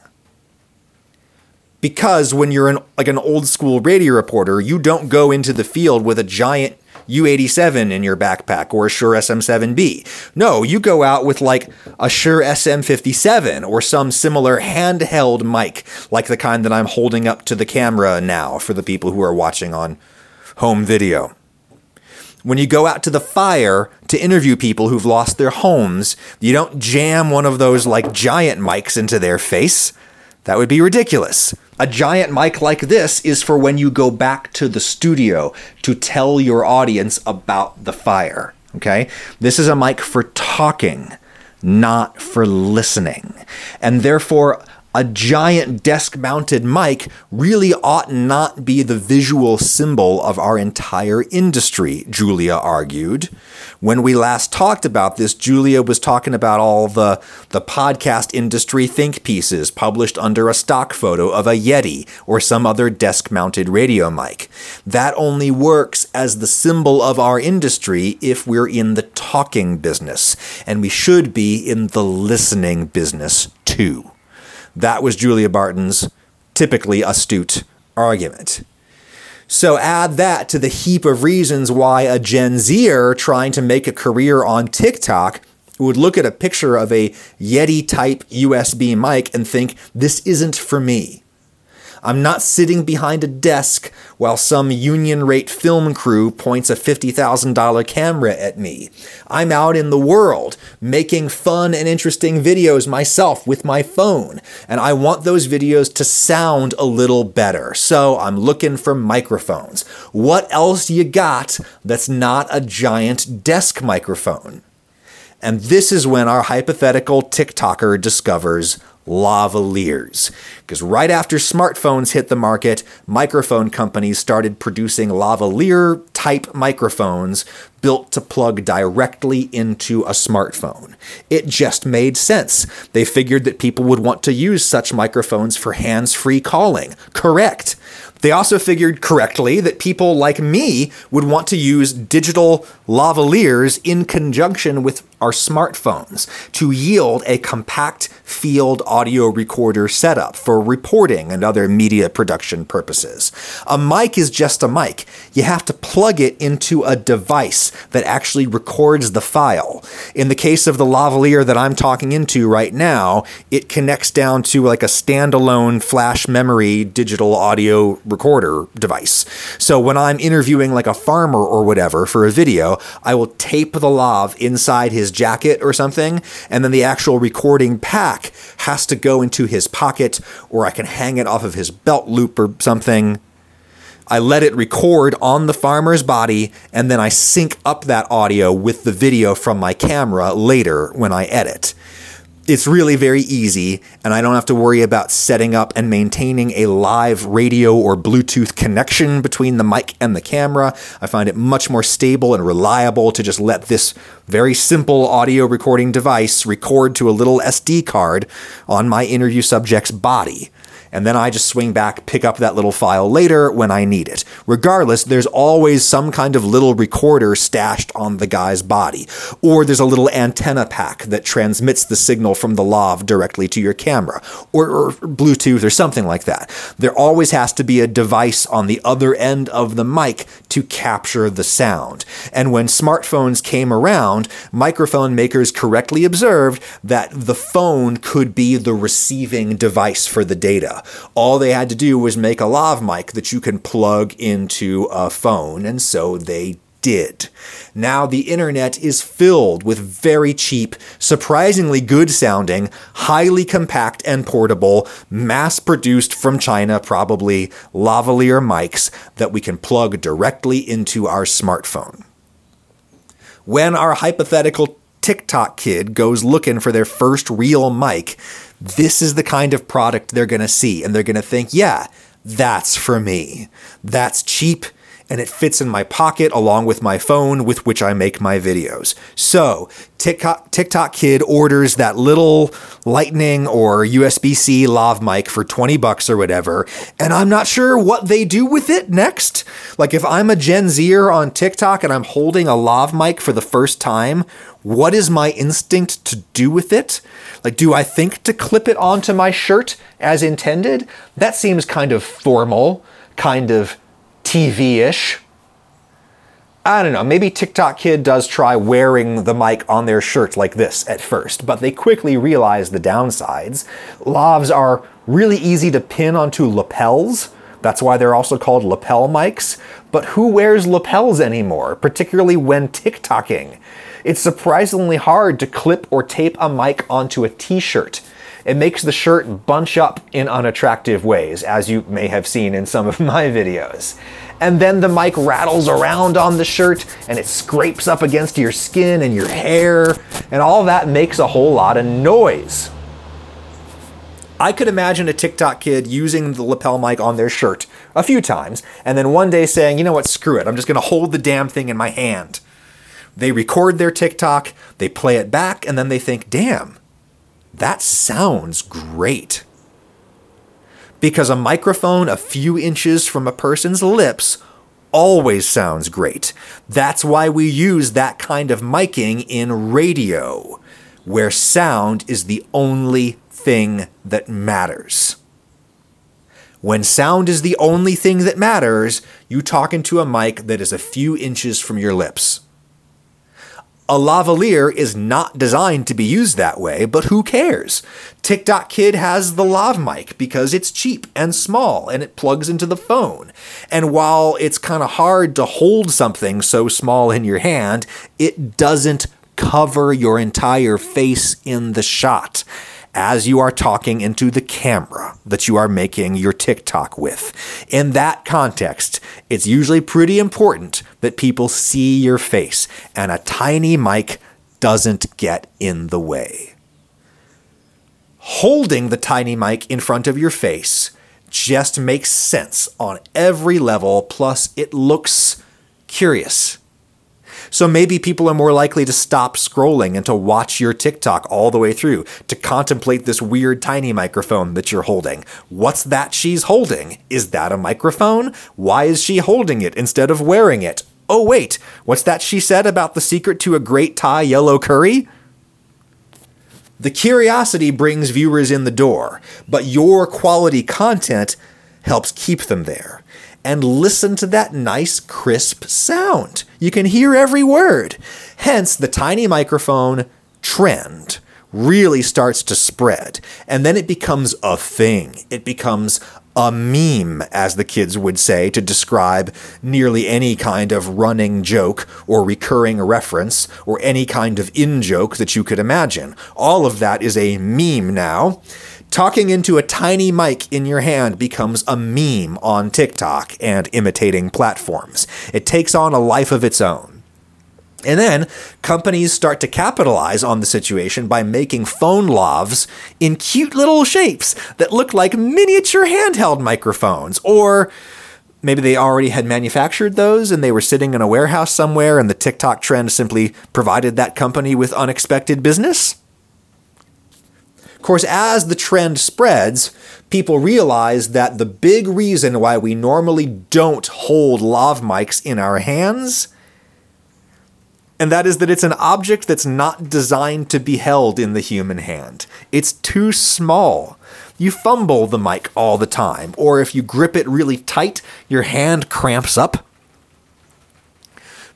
Because when you're an old school radio reporter, you don't go into the field with a giant U87 in your backpack or a Shure SM7B. No, you go out with a Shure SM57 or some similar handheld mic, like the kind that I'm holding up to the camera now for the people who are watching on home video. When you go out to the fire to interview people who've lost their homes, you don't jam one of those giant mics into their face. That would be ridiculous. A giant mic like this is for when you go back to the studio to tell your audience about the fire, okay? This is a mic for talking, not for listening. And therefore, a giant desk-mounted mic really ought not be the visual symbol of our entire industry, Julia argued. When we last talked about this, Julia was talking about all the podcast industry think pieces published under a stock photo of a Yeti or some other desk-mounted radio mic. That only works as the symbol of our industry if we're in the talking business, and we should be in the listening business too. That was Julia Barton's typically astute argument. So add that to the heap of reasons why a Gen Zer trying to make a career on TikTok would look at a picture of a Yeti-type USB mic and think, this isn't for me. I'm not sitting behind a desk while some union rate film crew points a $50,000 camera at me. I'm out in the world making fun and interesting videos myself with my phone, and I want those videos to sound a little better. So I'm looking for microphones. What else you got that's not a giant desk microphone? And this is when our hypothetical TikToker discovers lavaliers. Because right after smartphones hit the market, microphone companies started producing lavalier-type microphones built to plug directly into a smartphone. It just made sense. They figured that people would want to use such microphones for hands-free calling. Correct. They also figured correctly that people like me would want to use digital lavaliers in conjunction with our smartphones to yield a compact field audio recorder setup for reporting and other media production purposes. A mic is just a mic. You have to plug it into a device that actually records the file. In the case of the lavalier that I'm talking into right now, it connects down to like a standalone flash memory digital audio recorder device. So when I'm interviewing like a farmer or whatever for a video, I will tape the lav inside his jacket or something, and then the actual recording pack has to go into his pocket, or I can hang it off of his belt loop or something. I let it record on the farmer's body, and then I sync up that audio with the video from my camera later when I edit. It's really very easy, and I don't have to worry about setting up and maintaining a live radio or Bluetooth connection between the mic and the camera. I find it much more stable and reliable to just let this very simple audio recording device record to a little SD card on my interview subject's body. And then I just swing back, pick up that little file later when I need it. Regardless, there's always some kind of little recorder stashed on the guy's body. Or there's a little antenna pack that transmits the signal from the lav directly to your camera, or Bluetooth or something like that. There always has to be a device on the other end of the mic to capture the sound. And when smartphones came around, microphone makers correctly observed that the phone could be the receiving device for the data. All they had to do was make a lav mic that you can plug into a phone, and so they did. Now the internet is filled with very cheap, surprisingly good-sounding, highly compact and portable, mass-produced from China probably, lavalier mics that we can plug directly into our smartphone. When our hypothetical TikTok kid goes looking for their first real mic, this is the kind of product they're going to see, and they're going to think, yeah, that's for me. That's cheap, and it fits in my pocket along with my phone with which I make my videos. So TikTok kid orders that little Lightning or USB-C lav mic for $20 or whatever, and I'm not sure what they do with it next. Like, if I'm a Gen Zer on TikTok and I'm holding a lav mic for the first time, what is my instinct to do with it? Like, do I think to clip it onto my shirt as intended? That seems kind of formal, kind of TV-ish. I don't know, maybe TikTok Kid does try wearing the mic on their shirt like this at first, but they quickly realize the downsides. Lavs are really easy to pin onto lapels. That's why they're also called lapel mics. But who wears lapels anymore, particularly when TikToking? It's surprisingly hard to clip or tape a mic onto a t-shirt. It makes the shirt bunch up in unattractive ways, as you may have seen in some of my videos. And then the mic rattles around on the shirt, and it scrapes up against your skin and your hair, and all that makes a whole lot of noise. I could imagine a TikTok kid using the lapel mic on their shirt a few times, and then one day saying, you know what, screw it, I'm just gonna hold the damn thing in my hand. They record their TikTok, they play it back, and then they think, damn, that sounds great. Because a microphone a few inches from a person's lips always sounds great. That's why we use that kind of miking in radio, where sound is the only thing that matters. When sound is the only thing that matters, you talk into a mic that is a few inches from your lips. A lavalier is not designed to be used that way, but who cares? TikTok Kid has the lav mic because it's cheap and small and it plugs into the phone. And while it's kind of hard to hold something so small in your hand, it doesn't cover your entire face in the shot as you are talking into the camera that you are making your TikTok with. In that context, it's usually pretty important that people see your face, and a tiny mic doesn't get in the way. Holding the tiny mic in front of your face just makes sense on every level, plus it looks curious. So maybe people are more likely to stop scrolling and to watch your TikTok all the way through, to contemplate this weird tiny microphone that you're holding. What's that she's holding? Is that a microphone? Why is she holding it instead of wearing it? Oh wait, what's that she said about the secret to a great Thai yellow curry? The curiosity brings viewers in the door, but your quality content helps keep them there. And listen to that nice, crisp sound. You can hear every word. Hence, the tiny microphone trend really starts to spread. And then it becomes a thing. It becomes a meme, as the kids would say, to describe nearly any kind of running joke or recurring reference or any kind of in-joke that you could imagine. All of that is a meme now. Talking into a tiny mic in your hand becomes a meme on TikTok and imitating platforms. It takes on a life of its own. And then companies start to capitalize on the situation by making phone lavs in cute little shapes that look like miniature handheld microphones. Or maybe they already had manufactured those and they were sitting in a warehouse somewhere and the TikTok trend simply provided that company with unexpected business. Of course, as the trend spreads, people realize that the big reason why we normally don't hold lav mics in our hands, and that is that it's an object that's not designed to be held in the human hand. It's too small. You fumble the mic all the time, or if you grip it really tight, your hand cramps up.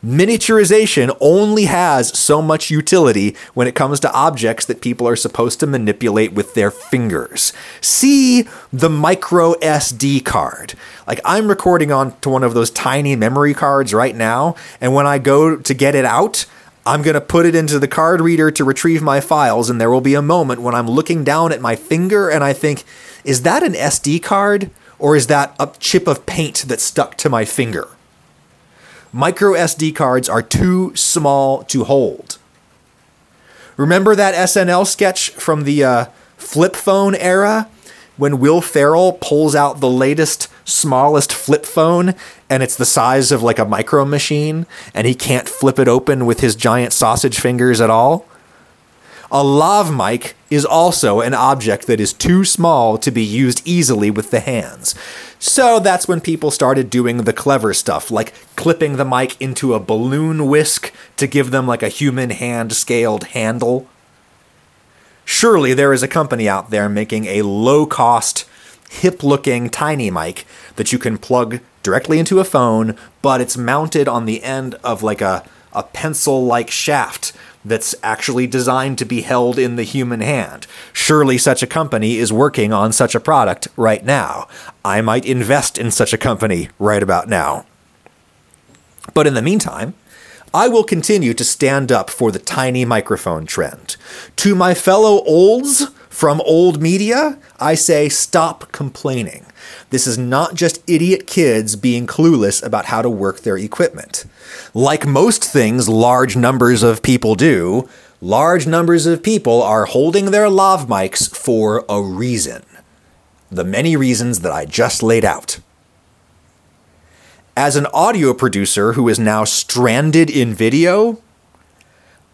Miniaturization only has so much utility when it comes to objects that people are supposed to manipulate with their fingers. See the micro SD card. Like, I'm recording on to one of those tiny memory cards right now, and when I go to get it out, I'm going to put it into the card reader to retrieve my files, and there will be a moment when I'm looking down at my finger and I think, is that an SD card or is that a chip of paint that's stuck to my finger? Micro SD cards are too small to hold. Remember that SNL sketch from the flip phone era when Will Ferrell pulls out the latest, smallest flip phone and it's the size of like a micro machine and he can't flip it open with his giant sausage fingers at all? A lav mic is also an object that is too small to be used easily with the hands. So that's when people started doing the clever stuff, like clipping the mic into a balloon whisk to give them like a human hand scaled handle. Surely there is a company out there making a low-cost, hip-looking tiny mic that you can plug directly into a phone, but it's mounted on the end of like a pencil-like shaft that's actually designed to be held in the human hand. Surely such a company is working on such a product right now. I might invest in such a company right about now. But in the meantime, I will continue to stand up for the tiny microphone trend. To my fellow olds from old media, I say stop complaining. This is not just idiot kids being clueless about how to work their equipment. Like most things large numbers of people do, large numbers of people are holding their lav mics for a reason. The many reasons that I just laid out. As an audio producer who is now stranded in video,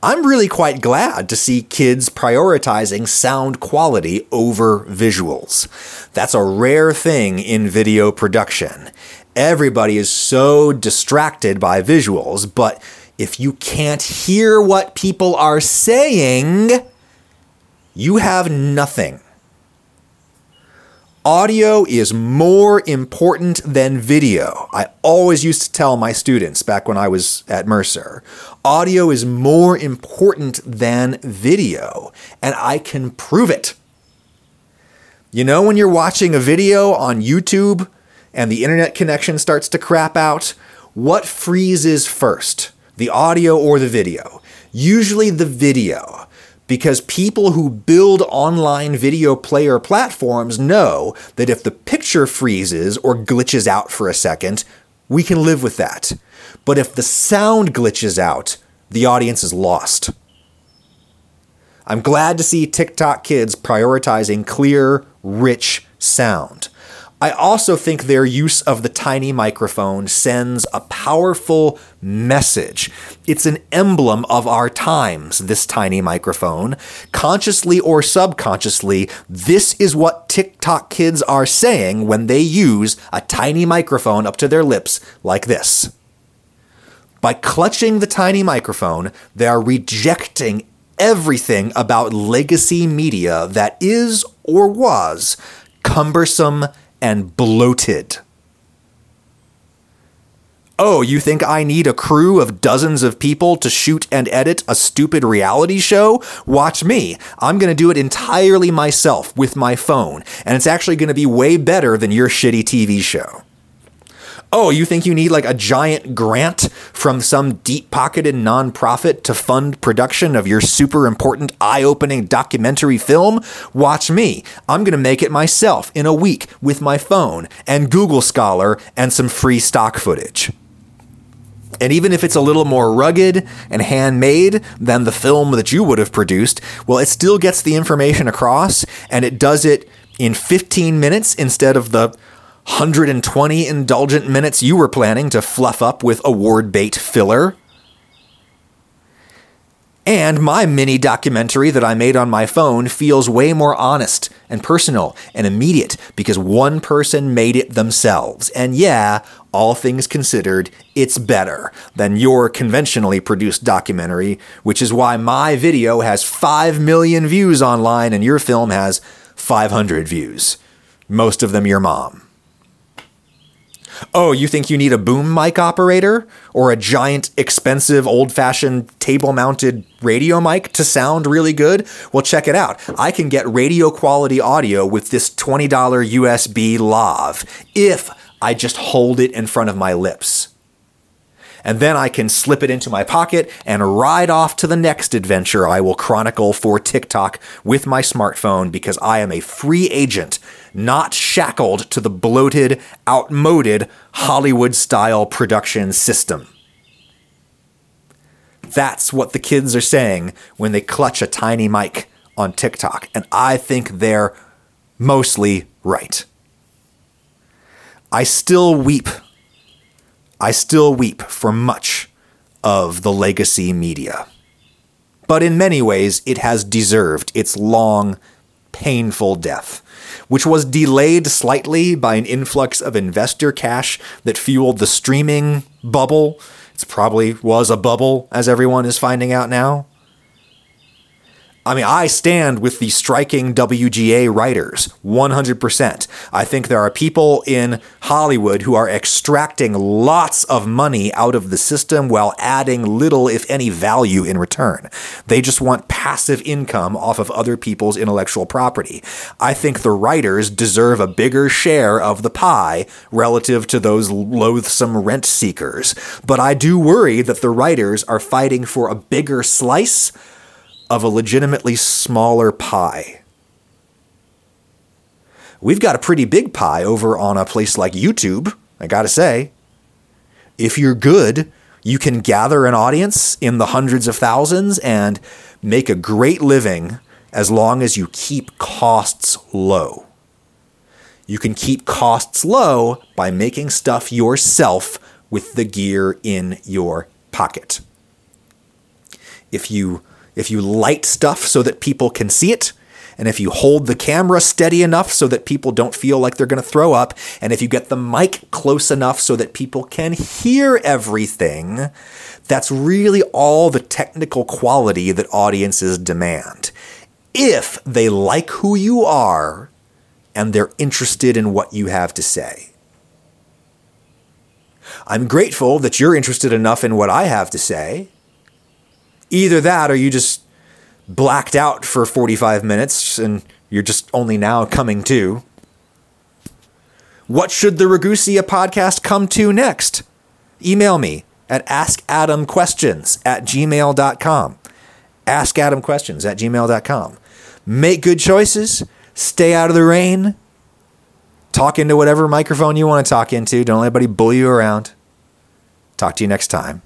I'm really quite glad to see kids prioritizing sound quality over visuals. That's a rare thing in video production. Everybody is so distracted by visuals, but if you can't hear what people are saying, you have nothing. Audio is more important than video. I always used to tell my students back when I was at Mercer, audio is more important than video, and I can prove it. You know, when you're watching a video on YouTube and the internet connection starts to crap out, what freezes first, the audio or the video? Usually the video. Because people who build online video player platforms know that if the picture freezes or glitches out for a second, we can live with that. But if the sound glitches out, the audience is lost. I'm glad to see TikTok kids prioritizing clear, rich sound. I also think their use of the tiny microphone sends a powerful message. It's an emblem of our times, this tiny microphone. Consciously or subconsciously, this is what TikTok kids are saying when they use a tiny microphone up to their lips like this. By clutching the tiny microphone, they are rejecting everything about legacy media that is or was cumbersome and bloated. Oh, you think I need a crew of dozens of people to shoot and edit a stupid reality show? Watch me. I'm going to do it entirely myself with my phone, and it's actually going to be way better than your shitty TV show. Oh, you think you need like a giant grant from some deep-pocketed nonprofit to fund production of your super important eye-opening documentary film? Watch me. I'm going to make it myself in a week with my phone and Google Scholar and some free stock footage. And even if it's a little more rugged and handmade than the film that you would have produced, well, it still gets the information across, and it does it in 15 minutes instead of the 120 indulgent minutes you were planning to fluff up with award bait filler. And my mini documentary that I made on my phone feels way more honest and personal and immediate because one person made it themselves. And yeah, all things considered, it's better than your conventionally produced documentary, which is why my video has 5 million views online and your film has 500 views. Most of them your mom. Oh, you think you need a boom mic operator or a giant, expensive, old-fashioned, table-mounted radio mic to sound really good? Well, check it out. I can get radio-quality audio with this $20 USB lav if I just hold it in front of my lips. And then I can slip it into my pocket and ride off to the next adventure I will chronicle for TikTok with my smartphone because I am a free agent, not shackled to the bloated, outmoded Hollywood-style production system. That's what the kids are saying when they clutch a tiny mic on TikTok, and I think they're mostly right. I still weep for much of the legacy media. But in many ways, it has deserved its long, painful death, which was delayed slightly by an influx of investor cash that fueled the streaming bubble. It probably was a bubble, as everyone is finding out now. I mean, I stand with the striking WGA writers 100%. I think there are people in Hollywood who are extracting lots of money out of the system while adding little, if any, value in return. They just want passive income off of other people's intellectual property. I think the writers deserve a bigger share of the pie relative to those loathsome rent seekers. But I do worry that the writers are fighting for a bigger slice of a legitimately smaller pie. We've got a pretty big pie over on a place like YouTube, I gotta say. If you're good, you can gather an audience in the hundreds of thousands and make a great living as long as you keep costs low. You can keep costs low by making stuff yourself with the gear in your pocket. If you light stuff so that people can see it, and if you hold the camera steady enough so that people don't feel like they're going to throw up, and if you get the mic close enough so that people can hear everything, that's really all the technical quality that audiences demand. If they like who you are and they're interested in what you have to say. I'm grateful that you're interested enough in what I have to say. Either that or you just blacked out for 45 minutes and you're just only now coming to. What should the Ragusea podcast come to next? Email me at askadamquestions@gmail.com. Askadamquestions@gmail.com. Make good choices. Stay out of the rain. Talk into whatever microphone you want to talk into. Don't let anybody bully you around. Talk to you next time.